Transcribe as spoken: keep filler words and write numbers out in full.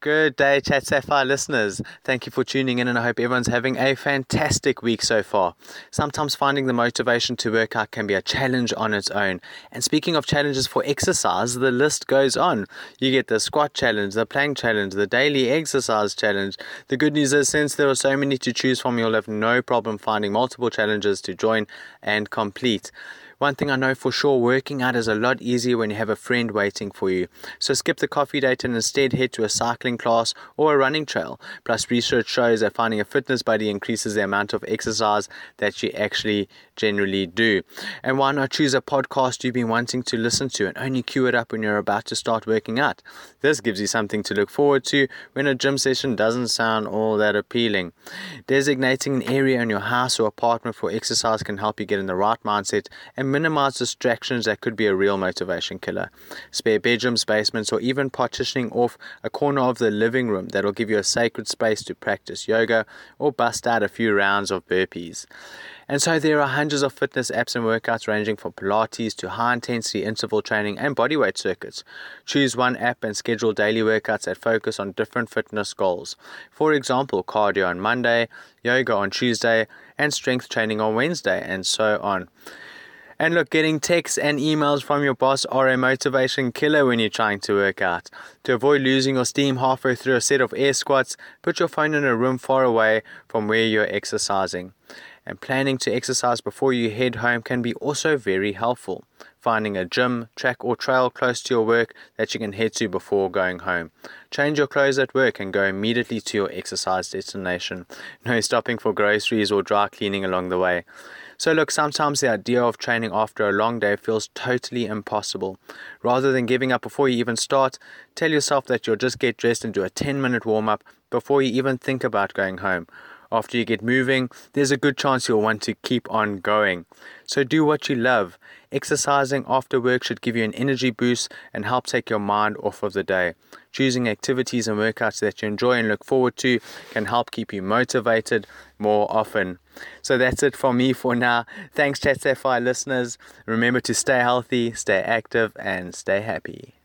Good day, ChatSafari listeners. Thank you for tuning in, and I hope everyone's having a fantastic week so far. Sometimes finding the motivation to work out can be a challenge on its own. And speaking of challenges for exercise, the list goes on. You get the squat challenge, the plank challenge, the daily exercise challenge. The good news is, since there are so many to choose from, you'll have no problem finding multiple challenges to join and complete. One thing I know for sure, working out is a lot easier when you have a friend waiting for you. So skip the coffee date and instead head to a cycling class or a running trail. Plus, research shows that finding a fitness buddy increases the amount of exercise that you actually generally do. And why not choose a podcast you've been wanting to listen to and only queue it up when you're about to start working out? This gives you something to look forward to when a gym session doesn't sound all that appealing. Designating an area in your house or apartment for exercise can help you get in the right mindset and minimize distractions that could be a real motivation killer. Spare bedrooms, basements, or even partitioning off a corner of the living room that will give you a sacred space to practice yoga or bust out a few rounds of burpees. And so there are hundreds of fitness apps and workouts ranging from Pilates to high-intensity interval training and bodyweight circuits. Choose one app and schedule daily workouts that focus on different fitness goals. For example, cardio on Monday, yoga on Tuesday, and strength training on Wednesday, and so on. And look, getting texts and emails from your boss are a motivation killer when you're trying to work out. To avoid losing your steam halfway through a set of air squats, put your phone in a room far away from where you're exercising. And planning to exercise before you head home can be also very helpful. Finding a gym, track, or trail close to your work that you can head to before going home. Change your clothes at work and go immediately to your exercise destination. No stopping for groceries or dry cleaning along the way. So look, sometimes the idea of training after a long day feels totally impossible. Rather than giving up before you even start, tell yourself that you'll just get dressed and do a ten minute warm-up before you even think about going home. After you get moving, there's a good chance you'll want to keep on going. So do what you love. Exercising after work should give you an energy boost and help take your mind off of the day. Choosing activities and workouts that you enjoy and look forward to can help keep you motivated more often. So that's it from me for now. Thanks, ChatSafari listeners. Remember to stay healthy, stay active, and stay happy.